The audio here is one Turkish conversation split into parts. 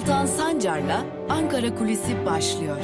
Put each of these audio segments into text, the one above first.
Altan Sancar'la Ankara Kulisi başlıyor.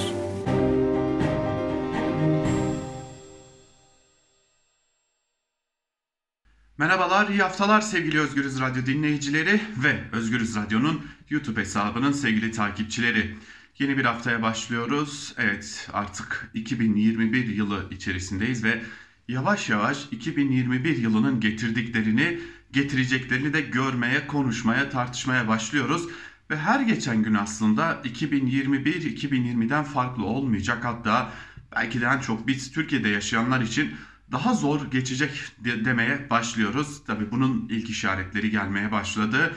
Merhabalar, iyi haftalar sevgili Özgürüz Radyo dinleyicileri ve Özgürüz Radyo'nun YouTube hesabının sevgili takipçileri. Yeni bir haftaya başlıyoruz. Evet, artık 2021 yılı içerisindeyiz ve yavaş yavaş 2021 yılının getirdiklerini, getireceklerini de görmeye, konuşmaya, tartışmaya başlıyoruz. Ve her geçen gün aslında 2021, 2020'den farklı olmayacak. Hatta belki de en çok biz Türkiye'de yaşayanlar için daha zor geçecek demeye başlıyoruz. Tabii bunun ilk işaretleri gelmeye başladı.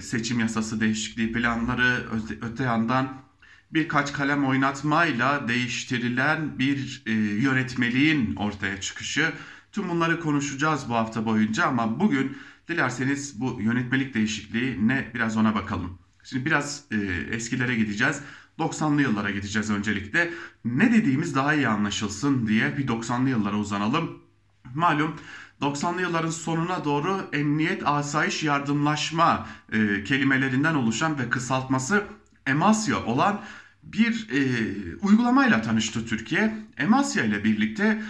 Seçim yasası değişikliği planları, öte yandan birkaç kalem oynatmayla değiştirilen bir yönetmeliğin ortaya çıkışı. Tüm bunları konuşacağız bu hafta boyunca ama bugün dilerseniz bu yönetmelik değişikliği ne, biraz ona bakalım. Şimdi biraz eskilere gideceğiz. 90'lı yıllara gideceğiz öncelikle. Ne dediğimiz daha iyi anlaşılsın diye bir 90'lı yıllara uzanalım. Malum 90'lı yılların sonuna doğru emniyet, asayiş, yardımlaşma kelimelerinden oluşan ve kısaltması EMASYA olan bir uygulamayla tanıştı Türkiye. EMASYA ile birlikte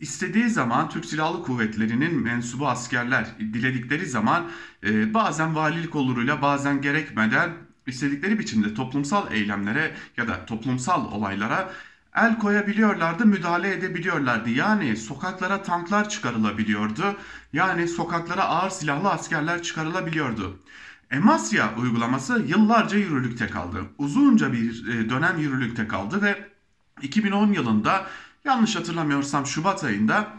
istediği zaman Türk Silahlı Kuvvetleri'nin mensubu askerler diledikleri zaman bazen valilik oluruyla bazen gerekmeden istedikleri biçimde toplumsal eylemlere ya da toplumsal olaylara el koyabiliyorlardı, müdahale edebiliyorlardı. Yani sokaklara tanklar çıkarılabiliyordu. Yani sokaklara ağır silahlı askerler çıkarılabiliyordu. EMASYA uygulaması yıllarca yürürlükte kaldı. Uzunca bir dönem yürürlükte kaldı ve 2010 yılında yanlış hatırlamıyorsam Şubat ayında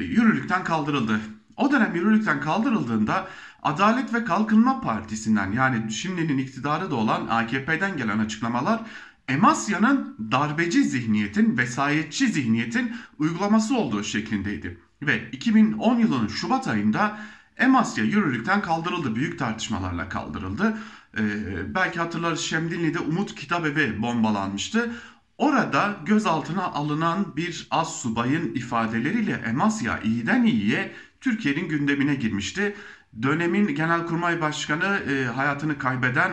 yürürlükten kaldırıldı. O dönem yürürlükten kaldırıldığında Adalet ve Kalkınma Partisi'nden, yani şimdinin iktidarı da olan AKP'den gelen açıklamalar EMASYA'nın darbeci zihniyetin, vesayetçi zihniyetin uygulaması olduğu şeklindeydi. Ve 2010 yılının Şubat ayında EMASYA yürürlükten kaldırıldı, büyük tartışmalarla kaldırıldı. Belki hatırlarız, Şemdinli'de Umut Kitabevi bombalanmıştı. Orada gözaltına alınan bir astsubayın ifadeleriyle EMASYA iyiden iyiye Türkiye'nin gündemine girmişti. Dönemin Genelkurmay Başkanı, hayatını kaybeden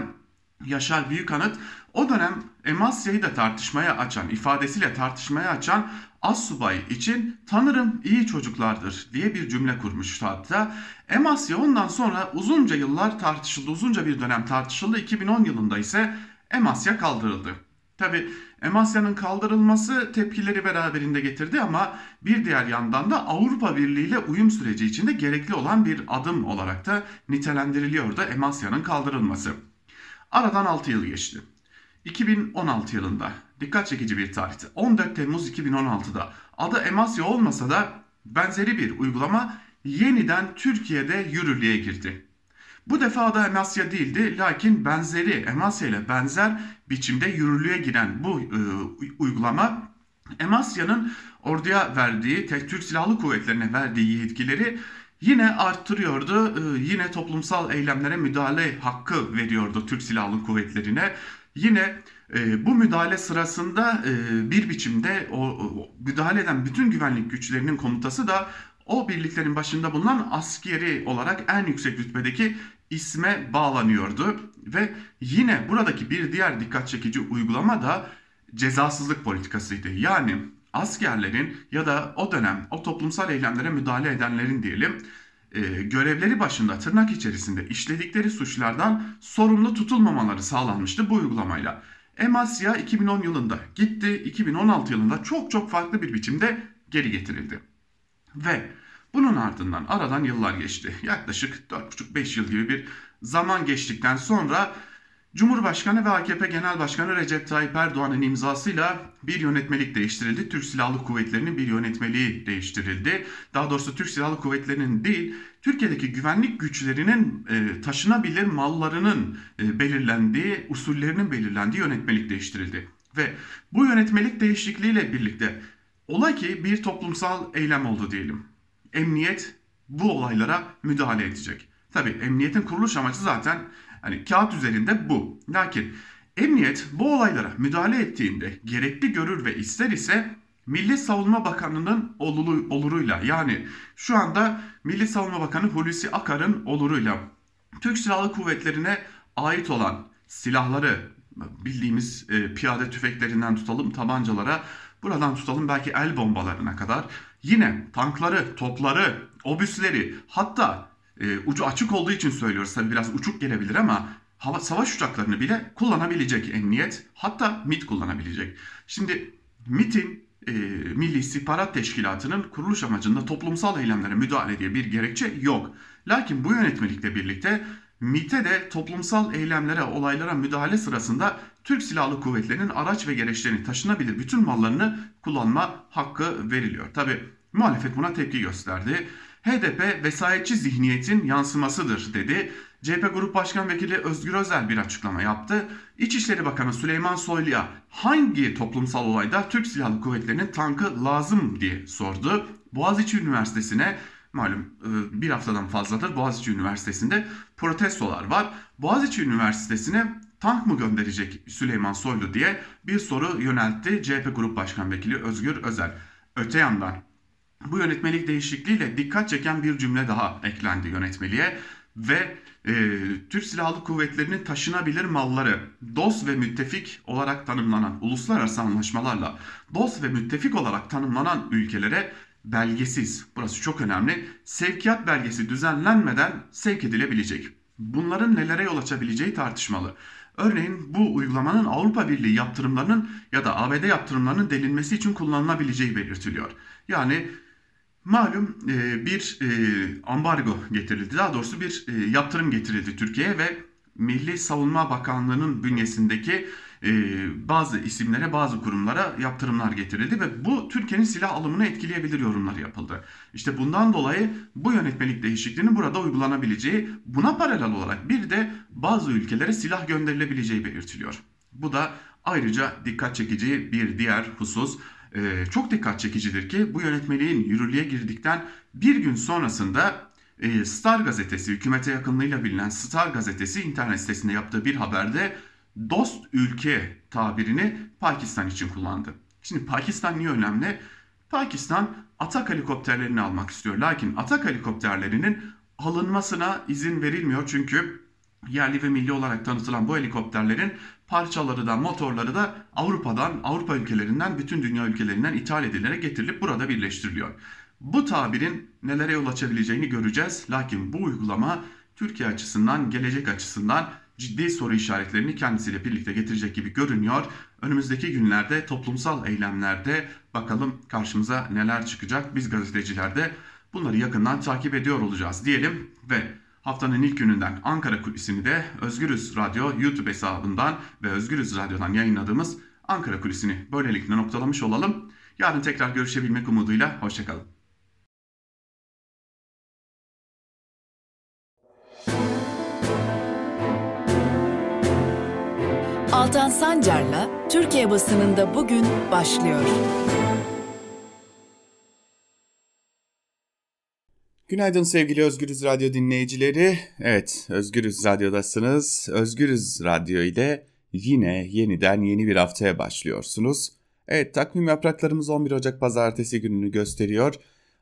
Yaşar Büyükanıt, o dönem EMASYA'yı da tartışmaya açan, ifadesiyle tartışmaya açan astsubay için "tanırım iyi çocuklardır" diye bir cümle kurmuştu hatta. EMASYA ondan sonra uzunca yıllar tartışıldı, uzunca bir dönem tartışıldı. 2010 yılında ise EMASYA kaldırıldı. Tabii EMASYA'nın kaldırılması tepkileri beraberinde getirdi ama bir diğer yandan da Avrupa Birliği ile uyum süreci içinde gerekli olan bir adım olarak da nitelendiriliyordu EMASYA'nın kaldırılması. Aradan 6 yıl geçti. 2016 yılında, dikkat çekici bir tarihte, 14 Temmuz 2016'da adı EMASYA olmasa da benzeri bir uygulama yeniden Türkiye'de yürürlüğe girdi. Bu defa da EMASYA değildi, lakin benzeri, EMASYA ile benzer biçimde yürürlüğe giren bu uygulama EMASYA'nın orduya verdiği, Türk Silahlı Kuvvetleri'ne verdiği yetkileri yine arttırıyordu. Yine toplumsal eylemlere müdahale hakkı veriyordu Türk Silahlı Kuvvetleri'ne. Yine bu müdahale sırasında bir biçimde o müdahale eden bütün güvenlik güçlerinin komutası da o birliklerin başında bulunan askeri olarak en yüksek rütbedeki isme bağlanıyordu. Ve yine buradaki bir diğer dikkat çekici uygulama da cezasızlık politikasıydı. Yani askerlerin ya da o dönem o toplumsal eylemlere müdahale edenlerin diyelim görevleri başında, tırnak içerisinde, işledikleri suçlardan sorumlu tutulmamaları sağlanmıştı bu uygulamayla. EMASYA 2010 yılında gitti, 2016 yılında çok farklı bir biçimde geri getirildi. Ve bunun ardından aradan yıllar geçti. Yaklaşık 4,5-5 yıl gibi bir zaman geçtikten sonra Cumhurbaşkanı ve AKP Genel Başkanı Recep Tayyip Erdoğan'ın imzasıyla bir yönetmelik değiştirildi. Türk Silahlı Kuvvetleri'nin bir yönetmeliği değiştirildi. Daha doğrusu Türk Silahlı Kuvvetleri'nin değil, Türkiye'deki güvenlik güçlerinin taşınabilir mallarının belirlendiği, usullerinin belirlendiği yönetmelik değiştirildi. Ve bu yönetmelik değişikliğiyle birlikte, ola ki bir toplumsal eylem oldu diyelim. Emniyet bu olaylara müdahale edecek. Tabii emniyetin kuruluş amacı zaten hani kağıt üzerinde bu. Lakin emniyet bu olaylara müdahale ettiğinde gerekli görür ve ister ise Milli Savunma Bakanı'nın oluruyla, yani şu anda Milli Savunma Bakanı Hulusi Akar'ın oluruyla Türk Silahlı Kuvvetleri'ne ait olan silahları, bildiğimiz piyade tüfeklerinden tutalım tabancalara, buradan tutalım belki el bombalarına kadar, yine tankları, topları, obüsleri, hatta ucu açık olduğu için söylüyoruz, tabii biraz uçuk gelebilir ama savaş uçaklarını bile kullanabilecek emniyet, hatta MİT kullanabilecek. Şimdi MİT'in Milli İstihbarat Teşkilatı'nın kuruluş amacında toplumsal eylemlere müdahale diye bir gerekçe yok. Lakin bu yönetmelikle birlikte MİT'e de toplumsal eylemlere, olaylara müdahale sırasında Türk Silahlı Kuvvetleri'nin araç ve gereçlerini, taşınabilir bütün mallarını kullanma hakkı veriliyor. Tabii muhalefet buna tepki gösterdi. HDP vesayetçi zihniyetin yansımasıdır dedi. CHP Grup Başkan Vekili Özgür Özel bir açıklama yaptı. İçişleri Bakanı Süleyman Soylu'ya hangi toplumsal olayda Türk Silahlı Kuvvetleri'nin tankı lazım diye sordu. Boğaziçi Üniversitesi'ne, malum bir haftadan fazladır Boğaziçi Üniversitesi'nde protestolar var. Boğaziçi Üniversitesi'ne tank mı gönderecek Süleyman Soylu diye bir soru yöneltti CHP Grup Başkan Vekili Özgür Özel. Öte yandan bu yönetmelik değişikliğiyle dikkat çeken bir cümle daha eklendi yönetmeliğe ve Türk Silahlı Kuvvetleri'nin taşınabilir malları dost ve müttefik olarak tanımlanan uluslararası anlaşmalarla dost ve müttefik olarak tanımlanan ülkelere belgesiz, burası çok önemli, sevkiyat belgesi düzenlenmeden sevk edilebilecek. Bunların nelere yol açabileceği tartışmalı. Örneğin bu uygulamanın Avrupa Birliği yaptırımlarının ya da ABD yaptırımlarının delinmesi için kullanılabileceği belirtiliyor. Yani malum bir ambargo getirildi, daha doğrusu bir yaptırım getirildi Türkiye'ye ve Milli Savunma Bakanlığı'nın bünyesindeki bazı isimlere, bazı kurumlara yaptırımlar getirildi ve bu Türkiye'nin silah alımını etkileyebilir yorumları yapıldı. İşte bundan dolayı bu yönetmelik değişikliğinin burada uygulanabileceği, buna paralel olarak bir de bazı ülkelere silah gönderilebileceği belirtiliyor. Bu da ayrıca dikkat çekici bir diğer husus. Çok dikkat çekicidir ki bu yönetmeliğin yürürlüğe girdikten bir gün sonrasında Star gazetesi, hükümete yakınlığıyla bilinen Star gazetesi internet sitesinde yaptığı bir haberde dost ülke tabirini Pakistan için kullandı. Şimdi Pakistan niye önemli? Pakistan Atak helikopterlerini almak istiyor. Lakin Atak helikopterlerinin alınmasına izin verilmiyor. Çünkü yerli ve milli olarak tanıtılan bu helikopterlerin parçaları da, motorları da Avrupa'dan, Avrupa ülkelerinden, bütün dünya ülkelerinden ithal edilerek getirilip burada birleştiriliyor. Bu tabirin nelere yol açabileceğini göreceğiz. Lakin bu uygulama Türkiye açısından, gelecek açısından ciddi soru işaretlerini kendisiyle birlikte getirecek gibi görünüyor. Önümüzdeki günlerde toplumsal eylemlerde bakalım karşımıza neler çıkacak. Biz gazeteciler de bunları yakından takip ediyor olacağız diyelim ve haftanın ilk gününden Ankara Kulisi'ni de Özgürüz Radyo YouTube hesabından ve Özgürüz Radyo'dan yayınladığımız Ankara Kulisi'ni böylelikle noktalamış olalım. Yarın tekrar görüşebilmek umuduyla hoşçakalın. Altan Sancar'la Türkiye basınında bugün başlıyor. Günaydın sevgili Özgürüz Radyo dinleyicileri. Evet, Özgürüz Radyo'dasınız. Özgürüz Radyo ile yine yeniden yeni bir haftaya başlıyorsunuz. Evet, takvim yapraklarımız 11 Ocak Pazartesi gününü gösteriyor.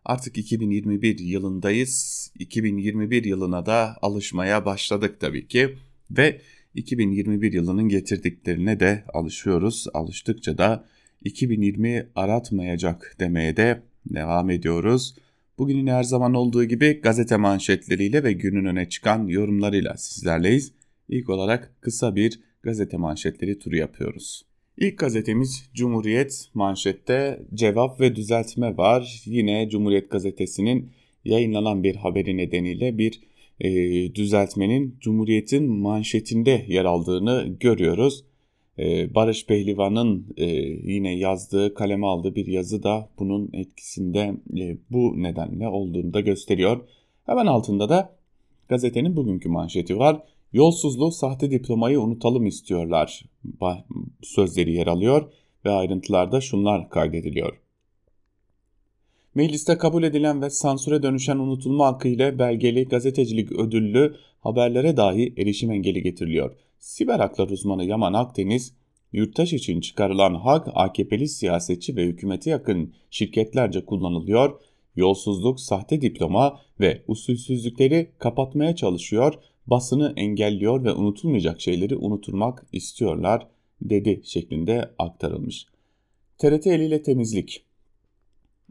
Artık 2021 yılındayız. 2021 yılına da alışmaya başladık tabii ki. Ve 2021 yılının getirdiklerine de alışıyoruz. Alıştıkça da 2020 aratmayacak demeye de devam ediyoruz. Bugünün her zaman olduğu gibi gazete manşetleriyle ve günün öne çıkan yorumlarıyla sizlerleyiz. İlk olarak kısa bir gazete manşetleri turu yapıyoruz. İlk gazetemiz Cumhuriyet, manşette cevap ve düzeltme var. Yine Cumhuriyet gazetesinin yayınlanan bir haberi nedeniyle bir düzeltmenin Cumhuriyet'in manşetinde yer aldığını görüyoruz. Barış Pehlivan'ın yine yazdığı, kaleme aldığı bir yazı da bunun etkisinde, bu nedenle olduğunu da gösteriyor. Hemen altında da gazetenin bugünkü manşeti var. Yolsuzluğu, sahte diplomayı unutalım istiyorlar sözleri yer alıyor ve ayrıntılarda şunlar kaydediliyor. Mecliste kabul edilen ve sansüre dönüşen unutulma hakkı ile belgeli gazetecilik ödüllü haberlere dahi erişim engeli getiriliyor. Siber haklar uzmanı Yaman Akdeniz, yurttaş için çıkarılan hak AKP'li siyasetçi ve hükümete yakın şirketlerce kullanılıyor, yolsuzluk, sahte diploma ve usulsüzlükleri kapatmaya çalışıyor basını engelliyor ve unutulmayacak şeyleri unutturmak istiyorlar dedi şeklinde aktarılmış. TRT eliyle temizlik.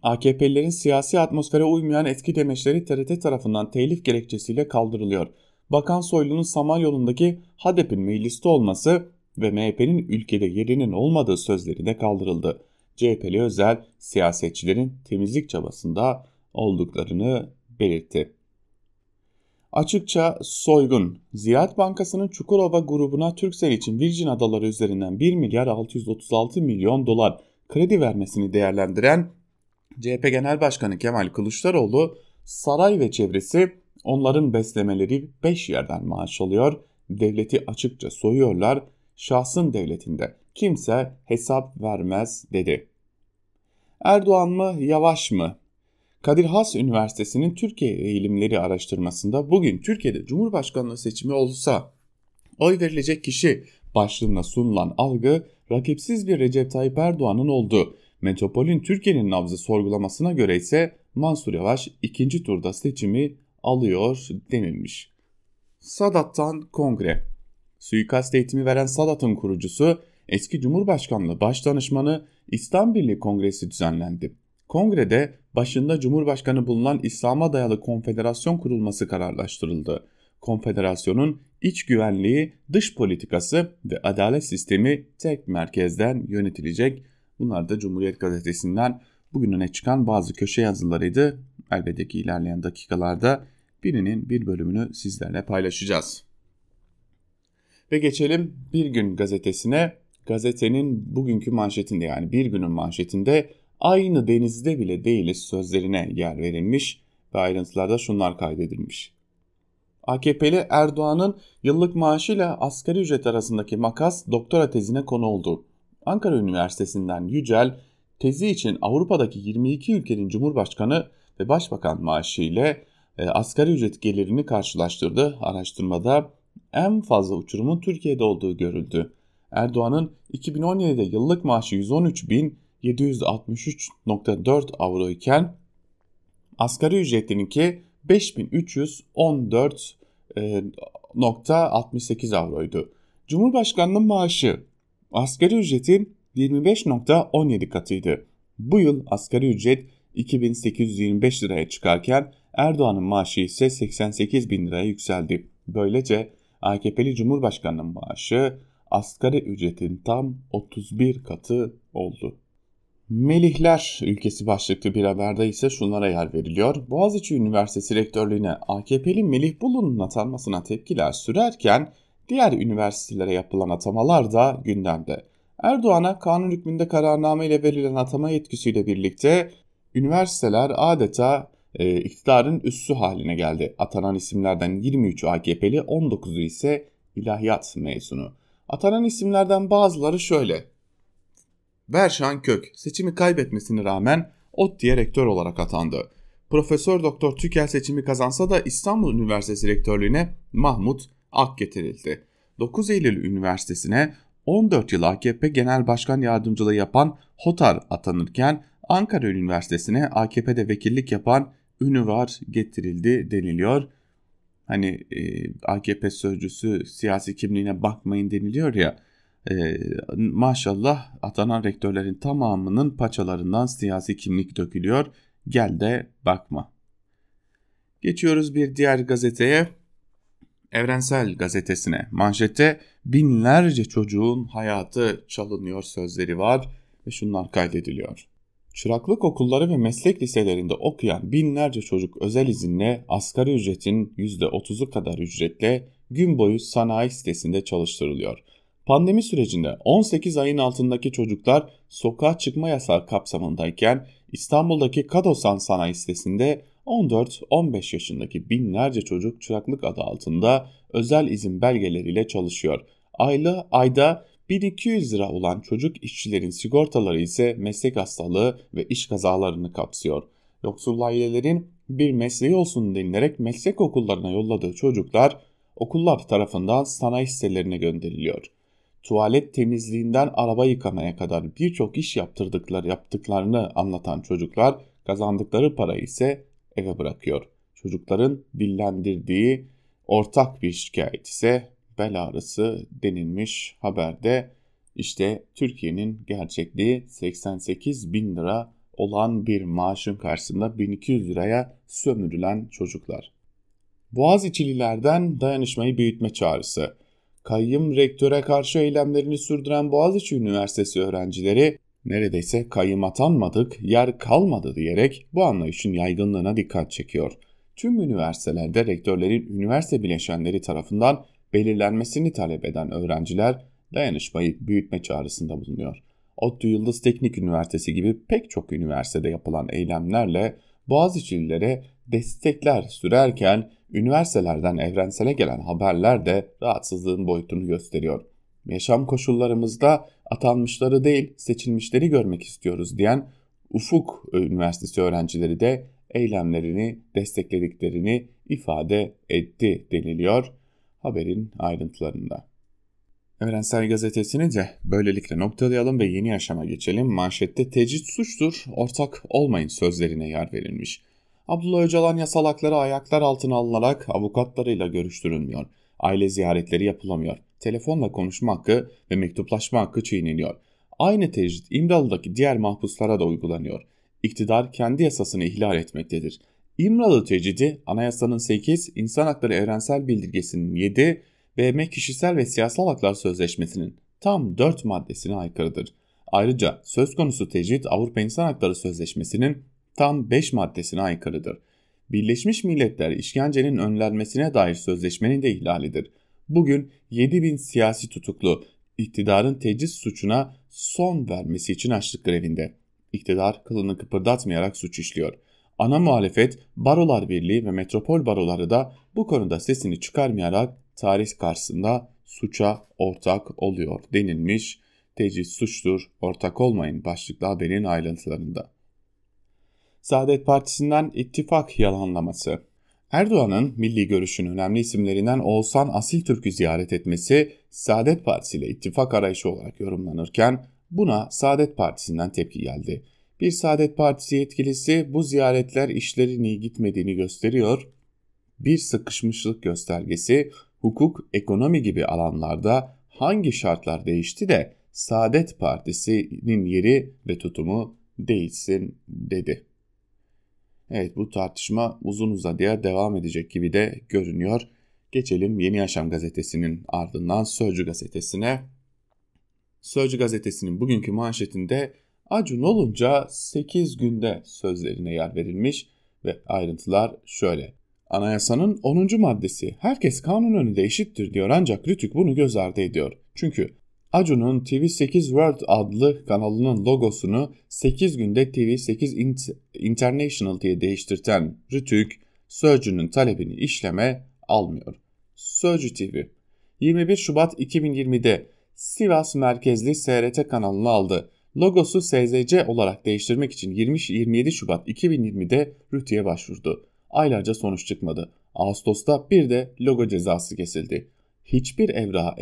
AKP'lilerin siyasi atmosfere uymayan etki demeçleri TRT tarafından telif gerekçesiyle kaldırılıyor. Bakan Soylu'nun Samanyolu'ndaki HDP'nin mecliste olması ve MHP'nin ülkede yerinin olmadığı sözleri de kaldırıldı. CHP'li Özel siyasetçilerin temizlik çabasında olduklarını belirtti. Açıkça soygun. Ziraat Bankası'nın Çukurova grubuna Türksel için Virgin Adaları üzerinden 1 milyar 636 milyon dolar kredi vermesini değerlendiren CHP Genel Başkanı Kemal Kılıçdaroğlu, saray ve çevresi onların beslemeleri 5 yerden maaş alıyor, devleti açıkça soyuyorlar, şahsın devletinde kimse hesap vermez dedi. Erdoğan mı, Yavaş mı? Kadir Has Üniversitesi'nin Türkiye eğilimleri araştırmasında bugün Türkiye'de Cumhurbaşkanlığı seçimi olsa oy verilecek kişi başlığına sunulan algı rakipsiz bir Recep Tayyip Erdoğan'ın olduğu. Metropol'ün Türkiye'nin nabzı sorgulamasına göre ise Mansur Yavaş ikinci turda seçimi alıyor denilmiş. Sadat'tan kongre. Suikast eğitimi veren Sadat'ın kurucusu, eski Cumhurbaşkanlığı Başdanışmanı İslam Birliği Kongresi düzenlendi. Kongrede başında Cumhurbaşkanı bulunan İslam'a dayalı konfederasyon kurulması kararlaştırıldı. Konfederasyonun iç güvenliği, dış politikası ve adalet sistemi tek merkezden yönetilecek. Bunlar da Cumhuriyet gazetesinden bugün öne çıkan bazı köşe yazılarıydı. Elbette ki ilerleyen dakikalarda birinin bir bölümünü sizlerle paylaşacağız. Ve geçelim Bir Gün gazetesine. Gazetenin bugünkü manşetinde, yani Bir Gün'ün manşetinde "Aynı denizde bile değiliz" sözlerine yer verilmiş ve ayrıntılarda şunlar kaydedilmiş. AKP'li Erdoğan'ın yıllık maaşıyla asgari ücret arasındaki makas doktora tezine konu oldu. Ankara Üniversitesi'nden Yücel, tezi için Avrupa'daki 22 ülkenin Cumhurbaşkanı ve Başbakan maaşı ile asgari ücret gelirini karşılaştırdı. Araştırmada en fazla uçurumun Türkiye'de olduğu görüldü. Erdoğan'ın 2017'de yıllık maaşı 113.763.4 avro iken asgari ücretlininki 5.314.68 avroydu. Cumhurbaşkanının maaşı asgari ücretin 25.17 katıydı. Bu yıl asgari ücret 2.825 liraya çıkarken Erdoğan'ın maaşı ise 88.000 liraya yükseldi. Böylece AKP'li Cumhurbaşkanı'nın maaşı asgari ücretin tam 31 katı oldu. Melihler ülkesi başlıklı bir haberde ise şunlara yer veriliyor. Boğaziçi Üniversitesi rektörlüğüne AKP'li Melih Bulu'nun atanmasına tepkiler sürerken diğer üniversitelere yapılan atamalar da gündemde. Erdoğan'a kanun hükmünde kararname ile verilen atama yetkisiyle birlikte üniversiteler adeta iktidarın üssü haline geldi. Atanan isimlerden 23'ü AKP'li, 19'u ise ilahiyat mezunu. Atanan isimlerden bazıları şöyle: Berşan Kök seçimi kaybetmesine rağmen ODTÜ'ye rektör olarak atandı. Profesör Doktor Tükel seçimi kazansa da İstanbul Üniversitesi rektörlüğüne Mahmut Ak getirildi. 9 Eylül Üniversitesi'ne 14 yıl AKP Genel Başkan Yardımcılığı yapan Hotar atanırken Ankara Üniversitesi'ne AKP'de vekillik yapan Ünüvar getirildi deniliyor. Hani AKP sözcüsü siyasi kimliğine bakmayın deniliyor ya, maşallah atanan rektörlerin tamamının paçalarından siyasi kimlik dökülüyor. Gel de bakma. Geçiyoruz bir diğer gazeteye. Evrensel gazetesine. Manşette "Binlerce çocuğun hayatı çalınıyor" sözleri var ve şunlar kaydediliyor. Çıraklık okulları ve meslek liselerinde okuyan binlerce çocuk özel izinle asgari ücretin %30'u kadar ücretle gün boyu sanayi sitesinde çalıştırılıyor. Pandemi sürecinde 18 ayın altındaki çocuklar sokağa çıkma yasağı kapsamındayken İstanbul'daki Kadosan sanayi sitesinde 14-15 yaşındaki binlerce çocuk çıraklık adı altında özel izin belgeleriyle çalışıyor. Ayda 1.200 lira olan çocuk işçilerin sigortaları ise meslek hastalığı ve iş kazalarını kapsıyor. Yoksul ailelerin bir mesleği olsun denilerek meslek okullarına yolladığı çocuklar okullar tarafından sanayi sitelerine gönderiliyor. Tuvalet temizliğinden araba yıkamaya kadar birçok iş yaptıklarını anlatan çocuklar kazandıkları parayı ise eve bırakıyor. Çocukların dillendirdiği Ortak bir şikayet ise bel ağrısı denilmiş haberde. İşte Türkiye'nin gerçekliği 88.000 lira olan bir maaşın karşısında 1.200 liraya sömürülen çocuklar. Boğaziçi'lilerden dayanışmayı büyütme çağrısı. Kayyum rektöre karşı eylemlerini sürdüren Boğaziçi Üniversitesi öğrencileri neredeyse kayyum atanmadık, yer kalmadı diyerek bu anlayışın yaygınlığına dikkat çekiyor. Tüm üniversitelerde rektörlerin üniversite bileşenleri tarafından belirlenmesini talep eden öğrenciler dayanışmayı büyütme çağrısında bulunuyor. ODTÜ Yıldız Teknik Üniversitesi gibi pek çok üniversitede yapılan eylemlerle Boğaziçi'lilere destekler sürerken üniversitelerden Evrensel'e gelen haberler de rahatsızlığın boyutunu gösteriyor. Yaşam koşullarımızda atanmışları değil seçilmişleri görmek istiyoruz diyen Ufuk Üniversitesi öğrencileri de eylemlerini desteklediklerini ifade etti deniliyor haberin ayrıntılarında. Evrensel Gazetesi'ni de böylelikle noktalayalım ve yeni yaşama geçelim. Manşette tecrit suçtur, ortak olmayın sözlerine yer verilmiş. Abdullah Öcalan yasalakları ayaklar altına alınarak avukatlarıyla görüştürülmüyor. Aile ziyaretleri yapılamıyor. Telefonla konuşma hakkı ve mektuplaşma hakkı çiğneniyor. Aynı tecrit İmralı'daki diğer mahpuslara da uygulanıyor. İktidar kendi yasasını ihlal etmektedir. İmralı tecridi anayasanın 8, İnsan Hakları Evrensel Bildirgesi'nin 7 ve Kişisel ve Siyasal Haklar Sözleşmesi'nin tam 4 maddesine aykırıdır. Ayrıca söz konusu tecrit Avrupa İnsan Hakları Sözleşmesi'nin tam 5 maddesine aykırıdır. Birleşmiş Milletler işkencenin önlenmesine dair sözleşmenin de ihlalidir. Bugün 7.000 siyasi tutuklu iktidarın tecrit suçuna son vermesi için açlık grevinde. İktidar kılını kıpırdatmayarak suç işliyor. Ana muhalefet, Barolar Birliği ve Metropol Baroları da bu konuda sesini çıkarmayarak tarih karşısında suça ortak oluyor denilmiş. Tecrit suçtur, ortak olmayın başlıklı haberin ayrıntılarında. Saadet Partisi'nden ittifak yalanlaması. Erdoğan'ın milli görüşün önemli isimlerinden Oğuzhan Asiltürk'ü ziyaret etmesi Saadet Partisi ile ittifak arayışı olarak yorumlanırken buna Saadet Partisi'nden tepki geldi. Bir Saadet Partisi yetkilisi bu ziyaretler işlerin iyi gitmediğini gösteriyor. Bir sıkışmışlık göstergesi hukuk, ekonomi gibi alanlarda hangi şartlar değişti de Saadet Partisi'nin yeri ve tutumu değişsin dedi. Evet, bu tartışma uzun uzadıya devam edecek gibi de görünüyor. Geçelim Yeni Yaşam gazetesinin ardından Sözcü gazetesine. Sözcü gazetesinin bugünkü manşetinde Acun olunca 8 günde sözlerine yer verilmiş ve ayrıntılar şöyle. Anayasanın 10. maddesi herkes kanun önünde eşittir diyor ancak Rütük bunu göz ardı ediyor. Çünkü Acun'un TV8 World adlı kanalının logosunu 8 günde TV8 International diye değiştirten Rütük, Sözcü'nün talebini işleme almıyor. Sözcü TV 21 Şubat 2020'de Sivas merkezli SRT kanalını aldı. Logosu SZC olarak değiştirmek için 27 Şubat 2020'de Rütük'e başvurdu. Aylarca sonuç çıkmadı. Ağustos'ta bir de logo cezası kesildi. Hiçbir evrağı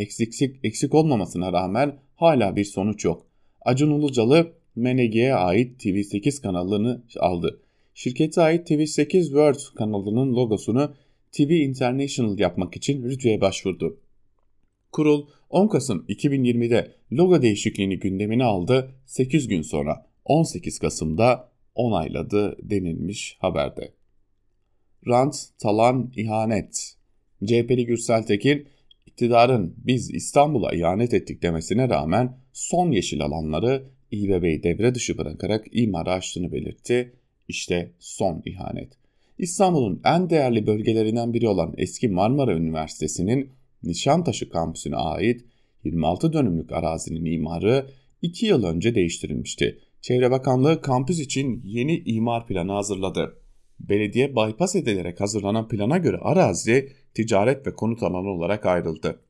eksik olmamasına rağmen hala bir sonuç yok. Acun Ilıcalı, MNG'ye ait TV8 kanalını aldı. Şirkete ait TV8 World kanalının logosunu TV International yapmak için Rütük'e başvurdu. Kurul 10 Kasım 2020'de logo değişikliğini gündemine aldı. 8 gün sonra 18 Kasım'da onayladı denilmiş haberde. Rant, talan, ihanet. CHP'li Gürsel Tekin, iktidarın biz İstanbul'a ihanet ettik demesine rağmen son yeşil alanları İBB'yi devre dışı bırakarak imara açtığını belirtti. İşte son ihanet. İstanbul'un en değerli bölgelerinden biri olan eski Marmara Üniversitesi'nin Nişantaşı kampüsüne ait 26 dönümlük arazinin imarı 2 yıl önce değiştirilmişti. Çevre Bakanlığı kampüs için yeni imar planı hazırladı. Belediye bypass edilerek hazırlanan plana göre arazi ticaret ve konut alanı olarak ayrıldı.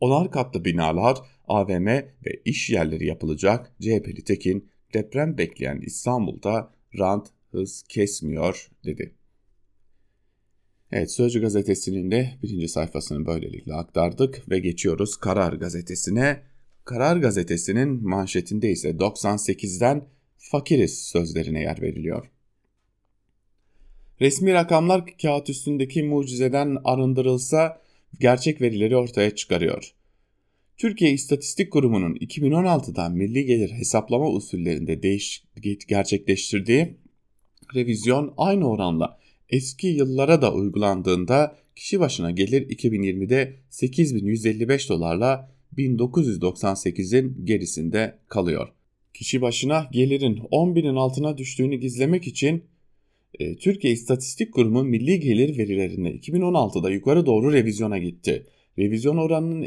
10'ar katlı binalar, AVM ve iş yerleri yapılacak. CHP'li Tekin deprem bekleyen İstanbul'da rant hız kesmiyor dedi. Evet, Sözcü gazetesinin de 1. sayfasını böylelikle aktardık ve geçiyoruz Karar gazetesine. Karar gazetesinin manşetinde ise 98'den fakiriz sözlerine yer veriliyor. Resmi rakamlar kağıt üstündeki mucizeden arındırılsa gerçek verileri ortaya çıkarıyor. Türkiye İstatistik Kurumu'nun 2016'dan milli gelir hesaplama usullerinde gerçekleştirdiği revizyon aynı oranla eski yıllara da uygulandığında kişi başına gelir 2020'de 8.155 dolarla 1998'in gerisinde kalıyor. Kişi başına gelirin 10.000'in altına düştüğünü gizlemek için Türkiye İstatistik Kurumu milli gelir verilerinde 2016'da yukarı doğru revizyona gitti. Revizyon oranının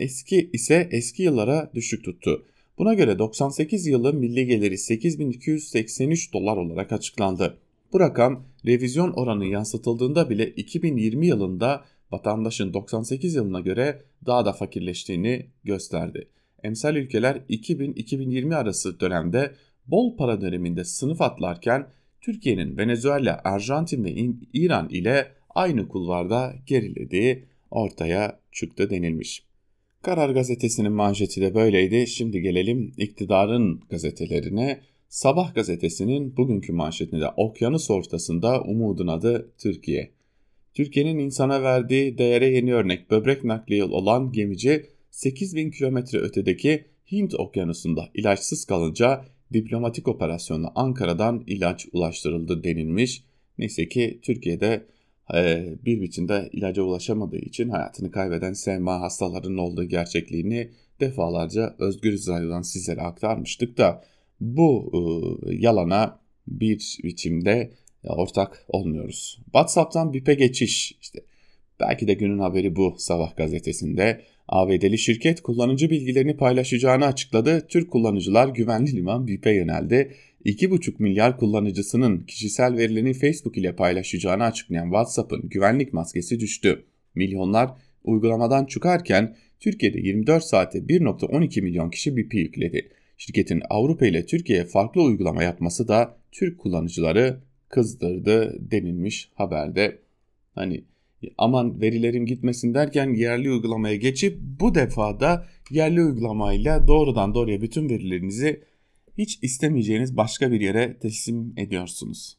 eski yıllara düşük tuttu. Buna göre 98 yılı milli geliri 8.283 dolar olarak açıklandı. Bu rakam revizyon oranı yansıtıldığında bile 2020 yılında vatandaşın 98 yılına göre daha da fakirleştiğini gösterdi. Emsal ülkeler 2000-2020 arası dönemde bol para döneminde sınıf atlarken Türkiye'nin Venezuela, Arjantin ve İran ile aynı kulvarda gerilediği ortaya çıktı denilmiş. Karar gazetesinin manşeti de böyleydi. Şimdi gelelim iktidarın gazetelerine. Sabah gazetesinin bugünkü manşetinde okyanus ortasında umudun adı Türkiye. Türkiye'nin insana verdiği değere yeni örnek böbrek nakli yolu olan gemici 8.000 kilometre ötedeki Hint okyanusunda ilaçsız kalınca diplomatik operasyonla Ankara'dan ilaç ulaştırıldı denilmiş. Neyse ki Türkiye'de bir biçimde ilaca ulaşamadığı için hayatını kaybeden SMA hastalarının olduğu gerçekliğini defalarca Özgürüz Radyo'dan sizlere aktarmıştık da bu yalana bir biçimde ortak olmuyoruz. WhatsApp'tan BiP'e geçiş. İşte belki de günün haberi bu Sabah gazetesinde. ABD'li şirket kullanıcı bilgilerini paylaşacağını açıkladı. Türk kullanıcılar güvenli liman BiP'e yöneldi. 2,5 milyar kullanıcısının kişisel verilerini Facebook ile paylaşacağını açıklayan WhatsApp'ın güvenlik maskesi düştü. Milyonlar uygulamadan çıkarken Türkiye'de 24 saatte 1.12 milyon kişi BiP'i yükledi. Şirketin Avrupa ile Türkiye'ye farklı uygulama yapması da Türk kullanıcıları kızdırdı denilmiş haberde. Aman verilerim gitmesin derken yerli uygulamaya geçip bu defa da yerli uygulamayla doğrudan doğruya bütün verilerinizi hiç istemeyeceğiniz başka bir yere teslim ediyorsunuz.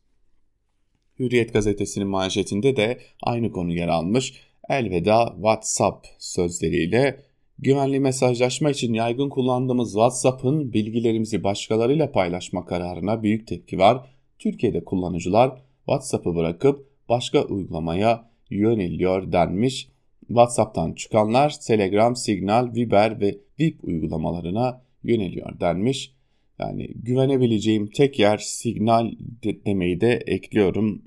Hürriyet gazetesinin manşetinde de aynı konu yer almış. Elveda WhatsApp sözleriyle güvenli mesajlaşma için yaygın kullandığımız WhatsApp'ın bilgilerimizi başkalarıyla paylaşma kararına büyük tepki var. Türkiye'de kullanıcılar WhatsApp'ı bırakıp başka uygulamaya yöneliyor denmiş. WhatsApp'tan çıkanlar Telegram, Signal, Viber ve BiP uygulamalarına yöneliyor denmiş. Yani güvenebileceğim tek yer Signal demeyi de ekliyorum.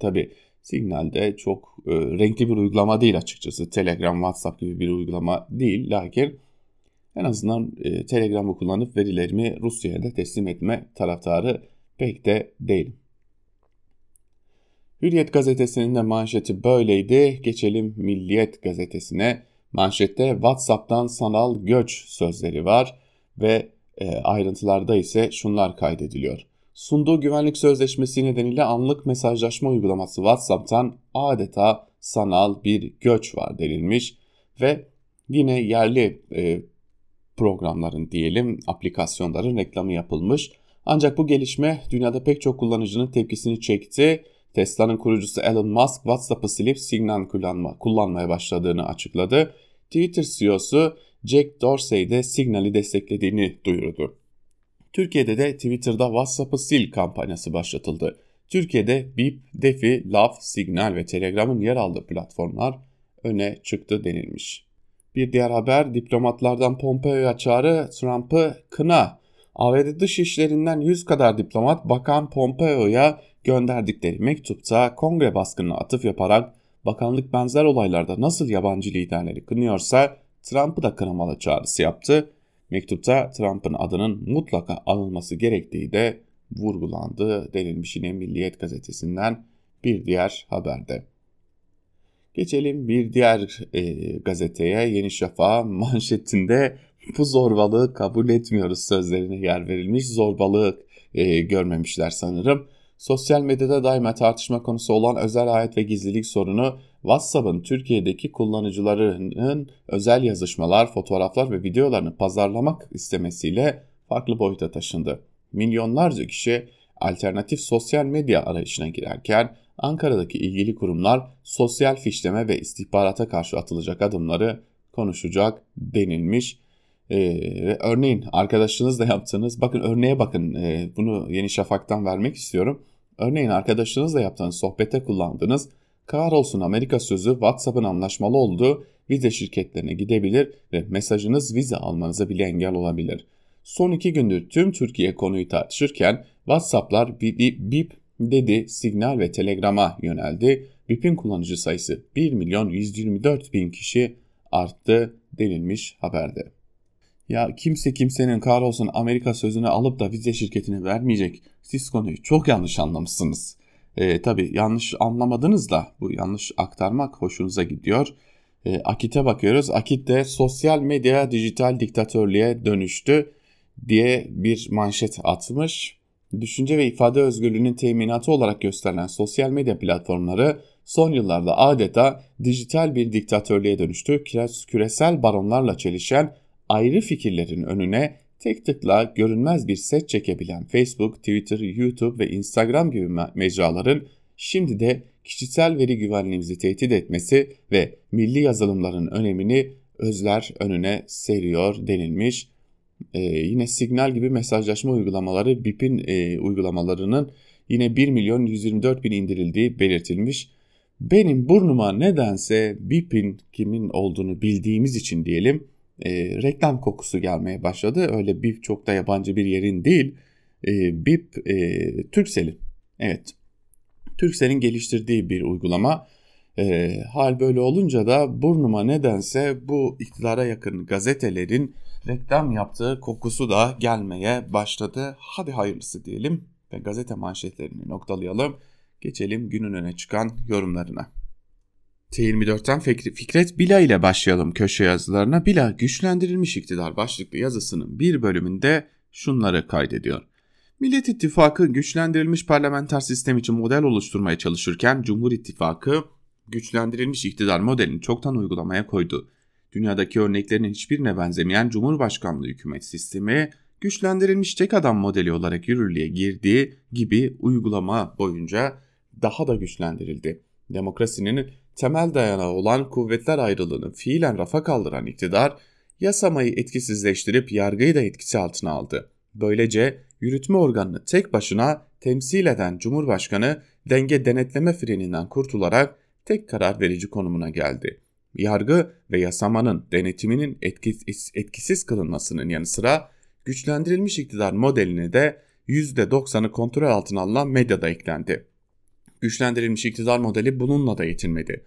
Tabii Signal de çok renkli bir uygulama değil açıkçası. Telegram, WhatsApp gibi bir uygulama değil. Lakin en azından Telegram'ı kullanıp verilerimi Rusya'ya da teslim etme taraftarı pek de değilim. Hürriyet gazetesinin de manşeti böyleydi. Geçelim Milliyet gazetesine. Manşette WhatsApp'tan sanal göç sözleri var ve ayrıntılarda ise şunlar kaydediliyor. Sunduğu güvenlik sözleşmesi nedeniyle anlık mesajlaşma uygulaması WhatsApp'tan adeta sanal bir göç var denilmiş ve yine yerli programların diyelim aplikasyonların reklamı yapılmış. Ancak bu gelişme dünyada pek çok kullanıcının tepkisini çekti. Tesla'nın kurucusu Elon Musk WhatsApp'ı silip Signal kullanmaya başladığını açıkladı. Twitter CEO'su Jack Dorsey de Signal'i desteklediğini duyurdu. Türkiye'de de Twitter'da WhatsApp'ı sil kampanyası başlatıldı. Türkiye'de BiP, Defi, Love, Signal ve Telegram'ın yer aldığı platformlar öne çıktı denilmiş. Bir diğer haber diplomatlardan Pompeo'ya çağrı, Trump'ı kına. ABD Dışişleri'nden 100 kadar diplomat Bakan Pompeo'ya gönderdikleri mektupta kongre baskınına atıf yaparak bakanlık benzer olaylarda nasıl yabancı liderleri kınıyorsa Trump'ı da kınamalı çağrısı yaptı. Mektupta Trump'ın adının mutlaka alınması gerektiği de vurgulandı denilmiş yine Milliyet gazetesinden bir diğer haberde. Geçelim bir diğer gazeteye Yeni Şafak manşetinde bu zorbalığı kabul etmiyoruz sözlerine yer verilmiş. Zorbalığı görmemişler sanırım. Sosyal medyada daima tartışma konusu olan özel hayat ve gizlilik sorunu WhatsApp'ın Türkiye'deki kullanıcılarının özel yazışmalar, fotoğraflar ve videolarını pazarlamak istemesiyle farklı boyuta taşındı. Milyonlarca kişi alternatif sosyal medya arayışına girerken Ankara'daki ilgili kurumlar sosyal fişleme ve istihbarata karşı atılacak adımları konuşacak denilmiş. Örneğin arkadaşınızla yaptığınız, bakın örneğe bakın, bunu Yeni Şafak'tan vermek istiyorum. Örneğin arkadaşınızla yaptığınız sohbette kullandığınız "kahrolsun Amerika" sözü WhatsApp'ın anlaşmalı olduğu vize şirketlerine gidebilir ve mesajınız vize almanıza bile engel olabilir. Son iki gündür tüm Türkiye konuyu tartışırken WhatsApp'lar BiP dedi, Signal ve Telegram'a yöneldi. BiP'in kullanıcı sayısı 1.124.000 kişi arttı denilmiş haberde. Ya kimse kimsenin kahrolsun Amerika sözünü alıp da vize şirketine vermeyecek. Siz konuyu çok yanlış anlamışsınız. Tabii yanlış anlamadınız da bu yanlış aktarmak hoşunuza gidiyor. Akit'e bakıyoruz. Akit de sosyal medya dijital diktatörlüğe dönüştü diye bir manşet atmış. Düşünce ve ifade özgürlüğünün teminatı olarak gösterilen sosyal medya platformları son yıllarda adeta dijital bir diktatörlüğe dönüştü. Küresel baronlarla çelişen ayrı fikirlerin önüne tek tıkla görünmez bir set çekebilen Facebook, Twitter, YouTube ve Instagram gibi mecraların şimdi de kişisel veri güvenliğimizi tehdit etmesi ve milli yazılımların önemini özler önüne seriyor denilmiş. Yine Signal gibi mesajlaşma uygulamaları BiP'in uygulamalarının yine 1.124.000 indirildiği belirtilmiş. Benim burnuma nedense BiP'in kimin olduğunu bildiğimiz için diyelim reklam kokusu gelmeye başladı. Öyle BiP çok da yabancı bir yerin değil. BiP Turkcell'in. Evet. Turkcell'in geliştirdiği bir uygulama. Hal böyle olunca da burnuma nedense bu iktidara yakın gazetelerin reklam yaptığı kokusu da gelmeye başladı. Hadi hayırlısı diyelim ve gazete manşetlerini noktalayalım. Geçelim günün öne çıkan yorumlarına. T24'ten Fikret Bila ile başlayalım köşe yazılarına. Bila güçlendirilmiş iktidar başlıklı yazısının bir bölümünde şunları kaydediyor. Millet İttifakı güçlendirilmiş parlamenter sistem için model oluşturmaya çalışırken Cumhur İttifakı güçlendirilmiş iktidar modelini çoktan uygulamaya koydu. Dünyadaki örneklerin hiçbirine benzemeyen Cumhurbaşkanlığı hükümet sistemi güçlendirilmiş tek adam modeli olarak yürürlüğe girdiği gibi uygulama boyunca daha da güçlendirildi. Demokrasinin temel dayanağı olan kuvvetler ayrılığını fiilen rafa kaldıran iktidar, yasamayı etkisizleştirip yargıyı da etkisi altına aldı. Böylece yürütme organını tek başına temsil eden Cumhurbaşkanı denge denetleme freninden kurtularak tek karar verici konumuna geldi. Yargı ve yasamanın denetiminin etkisiz kılınmasının yanı sıra güçlendirilmiş iktidar modeline de %90'ı kontrol altına alınan medyada eklendi. Güçlendirilmiş iktidar modeli bununla da yetinmedi.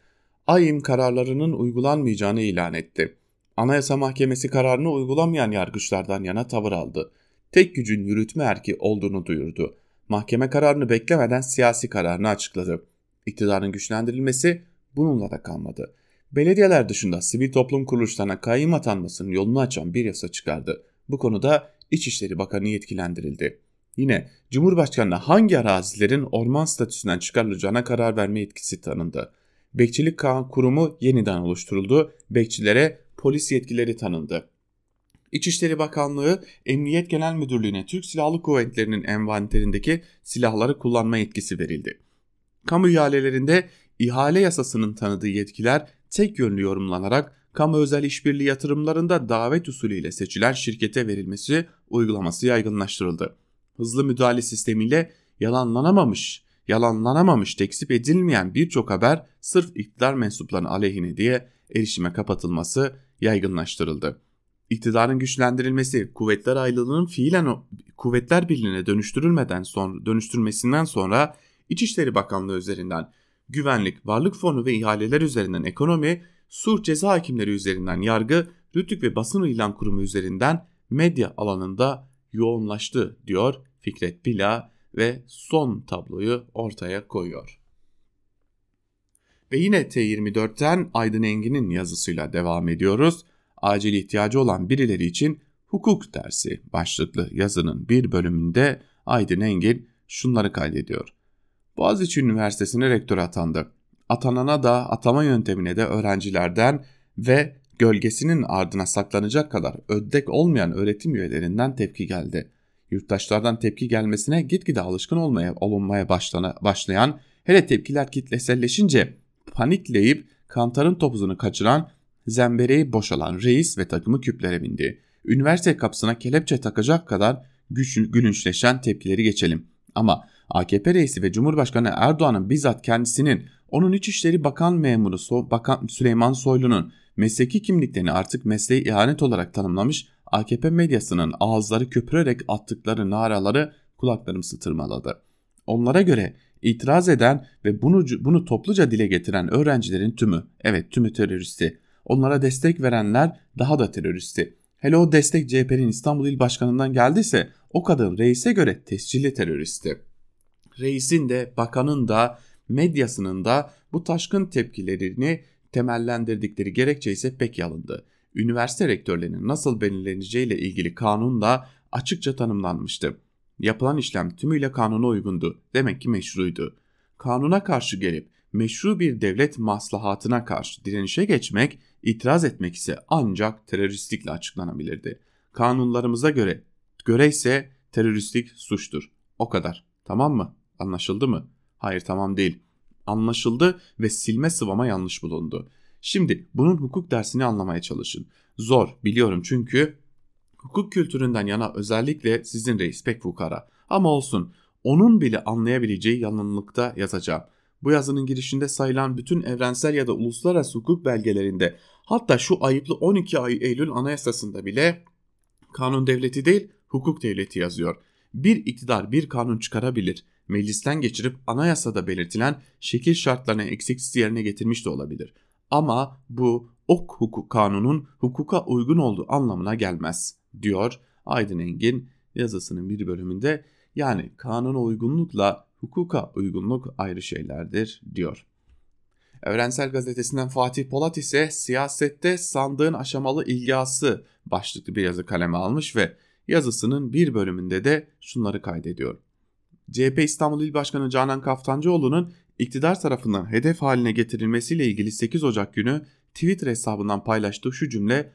AİM kararlarının uygulanmayacağını ilan etti. Anayasa Mahkemesi kararını uygulamayan yargıçlardan yana tavır aldı. Tek gücün yürütme erki olduğunu duyurdu. Mahkeme kararını beklemeden siyasi kararını açıkladı. İktidarın güçlendirilmesi bununla da kalmadı. Belediyeler dışında sivil toplum kuruluşlarına kayyum atanmasının yolunu açan bir yasa çıkardı. Bu konuda İçişleri Bakanı yetkilendirildi. Yine Cumhurbaşkanı'na hangi arazilerin orman statüsünden çıkarılacağına karar verme yetkisi tanındı. Bekçilik Kurumu yeniden oluşturuldu. Bekçilere polis yetkileri tanındı. İçişleri Bakanlığı, Emniyet Genel Müdürlüğü'ne Türk Silahlı Kuvvetleri'nin envanterindeki silahları kullanma yetkisi verildi. Kamu ihalelerinde ihale yasasının tanıdığı yetkiler tek yönlü yorumlanarak kamu özel işbirliği yatırımlarında davet usulüyle seçilen şirkete verilmesi uygulaması yaygınlaştırıldı. Hızlı müdahale sistemiyle yalanlanamamış, tekzip edilmeyen birçok haber sırf iktidar mensuplarının aleyhine diye erişime kapatılması yaygınlaştırıldı. İktidarın güçlendirilmesi, kuvvetler ayrılığının fiilen kuvvetler birliğine dönüştürülmesinden sonra İçişleri Bakanlığı üzerinden güvenlik, varlık fonu ve ihaleler üzerinden ekonomi, suç ceza hakimleri üzerinden yargı, rütük ve basın ilan kurumu üzerinden medya alanında yoğunlaştı diyor Fikret Bila ve son tabloyu ortaya koyuyor. Ve yine T24'ten Aydın Engin'in yazısıyla devam ediyoruz. Acil ihtiyacı olan birileri için hukuk dersi başlıklı yazının bir bölümünde Aydın Engin şunları kaydediyor. Boğaziçi Üniversitesi'ne rektör atandı. Atanana da atama yöntemine de öğrencilerden ve gölgesinin ardına saklanacak kadar öddek olmayan öğretim üyelerinden tepki geldi. Yurttaşlardan tepki gelmesine gitgide alışkın olmaya başlayan Hele tepkiler kitleselleşince panikleyip kantarın topuzunu kaçıran, zembereği boşalan reis ve takımı küplere bindi. Üniversite kapısına kelepçe takacak kadar gülünçleşen tepkileri geçelim. Ama AKP reisi ve Cumhurbaşkanı Erdoğan'ın bizzat kendisinin, onun İçişleri Bakan memuru Süleyman Soylu'nun mesleki kimliklerini artık mesleği ihanet olarak tanımlamış AKP medyasının ağızları köpürerek attıkları naraları kulaklarımızı tırmaladı. Onlara göre itiraz eden ve bunu topluca dile getiren öğrencilerin tümü, evet tümü teröristi. Onlara destek verenler daha da teröristi. Hele o destek CHP'nin İstanbul İl Başkanı'ndan geldiyse o kadın reise göre tescilli teröristi. Reisin de bakanın da medyasının da bu taşkın tepkilerini temellendirdikleri gerekçe ise pek yalındı. Üniversite rektörlerinin nasıl belirleneceğiyle ilgili kanun da açıkça tanımlanmıştı. Yapılan işlem tümüyle kanuna uygundu. Demek ki meşruydu. Kanuna karşı gelip meşru bir devlet maslahatına karşı direnişe geçmek, itiraz etmek ise ancak teröristlikle açıklanabilirdi. Kanunlarımıza göre ise teröristlik suçtur. O kadar. Tamam mı? Anlaşıldı mı? Hayır, tamam değil. Anlaşıldı ve silme sıvama yanlış bulundu. Şimdi bunun hukuk dersini anlamaya çalışın. Zor, biliyorum, çünkü hukuk kültüründen yana özellikle sizin reis pek fukara. Ama olsun, onun bile anlayabileceği yanlılıkta yazacağım. Bu yazının girişinde sayılan bütün evrensel ya da uluslararası hukuk belgelerinde, hatta şu ayıplı 12 Eylül Anayasası'nda bile kanun devleti değil, hukuk devleti yazıyor. Bir iktidar bir kanun çıkarabilir, meclisten geçirip anayasada belirtilen şekil şartlarını eksiksiz yerine getirmiş de olabilir. Ama bu ok hukuk kanunun hukuka uygun olduğu anlamına gelmez, diyor Aydın Engin yazısının bir bölümünde. Yani kanuna uygunlukla hukuka uygunluk ayrı şeylerdir, diyor. Evrensel Gazetesi'nden Fatih Polat ise siyasette sandığın aşamalı ilgası başlıklı bir yazı kaleme almış ve yazısının bir bölümünde de şunları kaydediyor. CHP İstanbul İl Başkanı Canan Kaftancıoğlu'nun iktidar tarafından hedef haline getirilmesiyle ilgili 8 Ocak günü Twitter hesabından paylaştığı şu cümle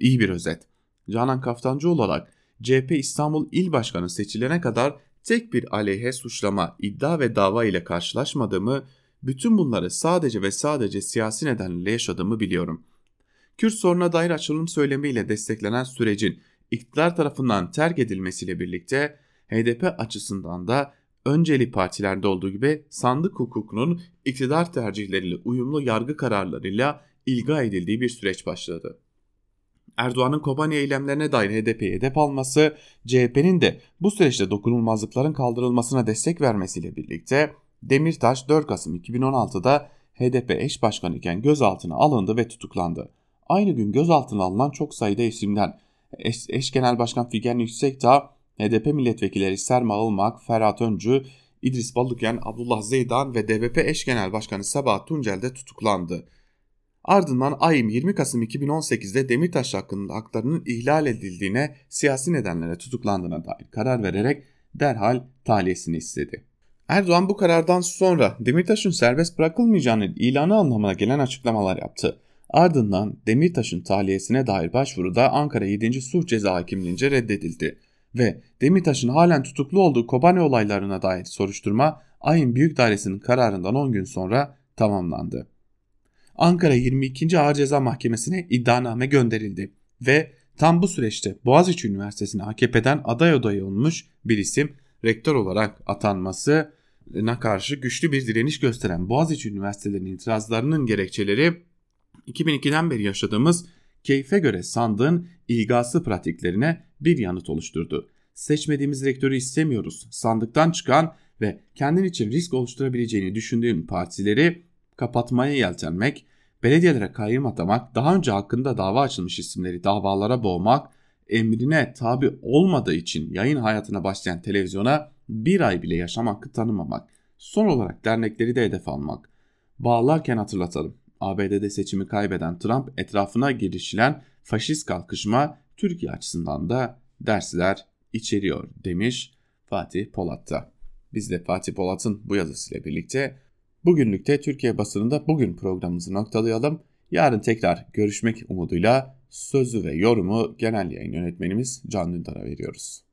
iyi bir özet. Canan Kaftancıoğlu olarak CHP İstanbul İl Başkanı seçilene kadar tek bir aleyhe suçlama, iddia ve dava ile karşılaşmadığımı, bütün bunları sadece ve sadece siyasi nedenle yaşadığımı biliyorum. Kürt sorununa dair açılım söylemiyle desteklenen sürecin iktidar tarafından terk edilmesiyle birlikte HDP açısından da önceli partilerde olduğu gibi sandık hukukunun iktidar tercihleriyle uyumlu yargı kararlarıyla ilga edildiği bir süreç başladı. Erdoğan'ın Kobani eylemlerine dair HDP'ye hedef alması, CHP'nin de bu süreçte dokunulmazlıkların kaldırılmasına destek vermesiyle birlikte Demirtaş 4 Kasım 2016'da HDP eş başkanı iken gözaltına alındı ve tutuklandı. Aynı gün gözaltına alınan çok sayıda isimden eş genel başkan Figen Yüksekdağ, HDP milletvekilleri Serma Ilmak, Ferhat Öncü, İdris Balıken, Abdullah Zeydan ve DBP eş genel başkanı Sabahat Tuncel de tutuklandı. Ardından AİM 20 Kasım 2018'de Demirtaş hakkında haklarının ihlal edildiğine, siyasi nedenlere tutuklandığına dair karar vererek derhal tahliyesini istedi. Erdoğan bu karardan sonra Demirtaş'ın serbest bırakılmayacağını ilanı anlamına gelen açıklamalar yaptı. Ardından Demirtaş'ın tahliyesine dair başvuruda Ankara 7. Sulh Ceza Hakimliğince reddedildi ve Demirtaş'ın halen tutuklu olduğu Kobani olaylarına dair soruşturma AİM Büyük Dairesi'nin kararından 10 gün sonra tamamlandı. Ankara 22. Ağır Ceza Mahkemesi'ne iddianame gönderildi ve tam bu süreçte Boğaziçi Üniversitesi'ne AKP'den aday odayı olmuş bir isim rektör olarak atanmasına karşı güçlü bir direniş gösteren Boğaziçi Üniversitesi'nin itirazlarının gerekçeleri 2002'den beri yaşadığımız keyfe göre sandığın ilgası pratiklerine bir yanıt oluşturdu. Seçmediğimiz rektörü istemiyoruz. Sandıktan çıkan ve kendin için risk oluşturabileceğini düşündüğün partileri kapatmaya yeltenmek, belediyelere kayyum atamak, daha önce hakkında dava açılmış isimleri davalara boğmak, emrine tabi olmadığı için yayın hayatına başlayan televizyona bir ay bile yaşam hakkı tanımamak, son olarak dernekleri de hedef almak. Bağlarken hatırlatalım. ABD'de seçimi kaybeden Trump etrafına girişilen faşist kalkışma Türkiye açısından da dersler içeriyor, demiş Fatih Polat'ta. Biz de Fatih Polat'ın bu yazısıyla birlikte bugünlükte Türkiye basınında bugün programımızı noktalayalım. Yarın tekrar görüşmek umuduyla sözü ve yorumu genel yayın yönetmenimiz Can Dündar'a veriyoruz.